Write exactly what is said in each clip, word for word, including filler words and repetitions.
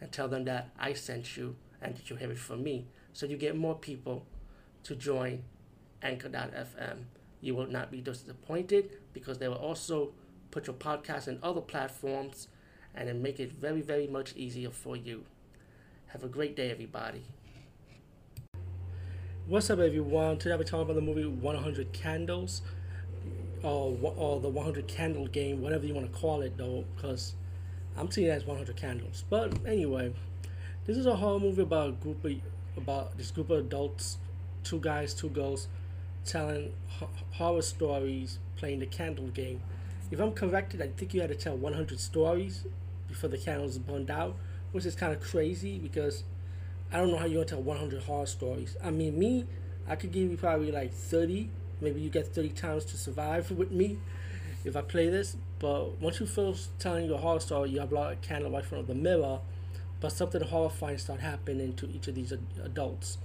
and tell them that I sent you and that you hear it from me. So you get more people to join Anchor dot f m. You will not be disappointed because they will also put your podcast in other platforms and then make it very, very much easier for you. Have a great day, everybody. What's up, everyone? Today I'll be talking about the movie one hundred Candles, or, or the one hundred Candle Game, whatever you want to call it, though, because I'm seeing it as one hundred Candles. But anyway, this is a horror movie about a group of, about this group of adults, two guys, two girls, telling ho- horror stories, playing the candle game. If I'm corrected, I think you had to tell one hundred stories before the candles burned out, which is kind of crazy because I don't know how you're going to tell one hundred horror stories. I mean, me, I could give you probably like thirty. Maybe you get thirty times to survive with me if I play this. But once you finish telling your horror story, you have a lot of candle right in front of the mirror, but something horrifying starts happening to each of these ad- adults.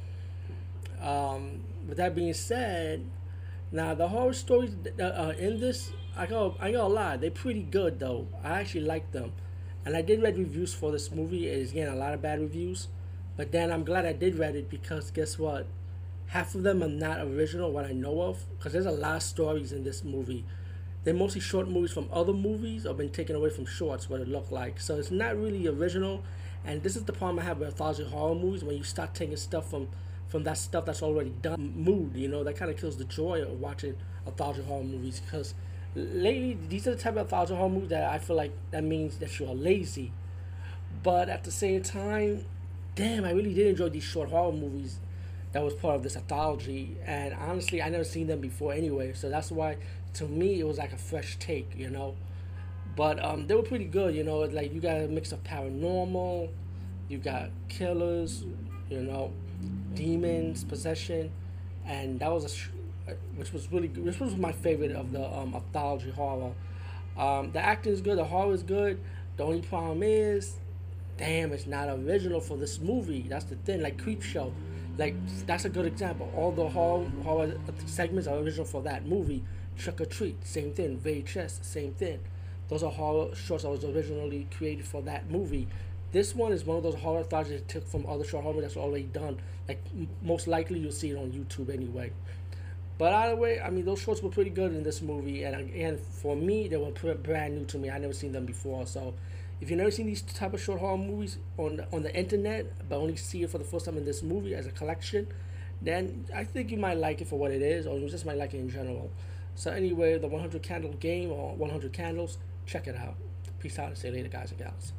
Um, with that being said, now the horror stories that are in this, I go, I gotta lie, they're pretty good though. I actually like them, and I did read reviews for this movie. It's getting a lot of bad reviews, but then I'm glad I did read it because guess what? Half of them are not original, what I know of, because there's a lot of stories in this movie. They're mostly short movies from other movies or been taken away from shorts, what it looked like. So it's not really original. And this is the problem I have with a thousand horror movies, when you start taking stuff from, from that stuff that's already done. Mood, you know, that kind of kills the joy of watching a thousand horror movies. Because lately, these are the type of thousand horror movies that I feel like that means that you are lazy. But at the same time, damn, I really did enjoy these short horror movies that was part of this anthology, and honestly, I never seen them before anyway, so that's why, to me, it was like a fresh take, you know, but um, they were pretty good, you know, like, you got a mix of paranormal, you got killers, you know, demons, possession, and that was, a sh- which was really good, which was my favorite of the um, anthology horror. Um, the acting is good, the horror is good, the only problem is, damn, it's not original for this movie, that's the thing, like Creepshow. Like, that's a good example. All the horror, horror segments are original for that movie. Trick or Treat, same thing. V H S, same thing. Those are horror shorts that was originally created for that movie. This one is one of those horror thoughts that took from other short horror that's already done. Like, m- most likely you'll see it on YouTube anyway. But either way, I mean, those shorts were pretty good in this movie. And again, for me, they were pr- brand new to me. I never seen them before, so if you've never seen these type of short horror movies on the, on the internet, but only see it for the first time in this movie as a collection, then I think you might like it for what it is, or you just might like it in general. So anyway, the one hundred Candle Game, or one hundred Candles, check it out. Peace out, and see you later, guys and gals.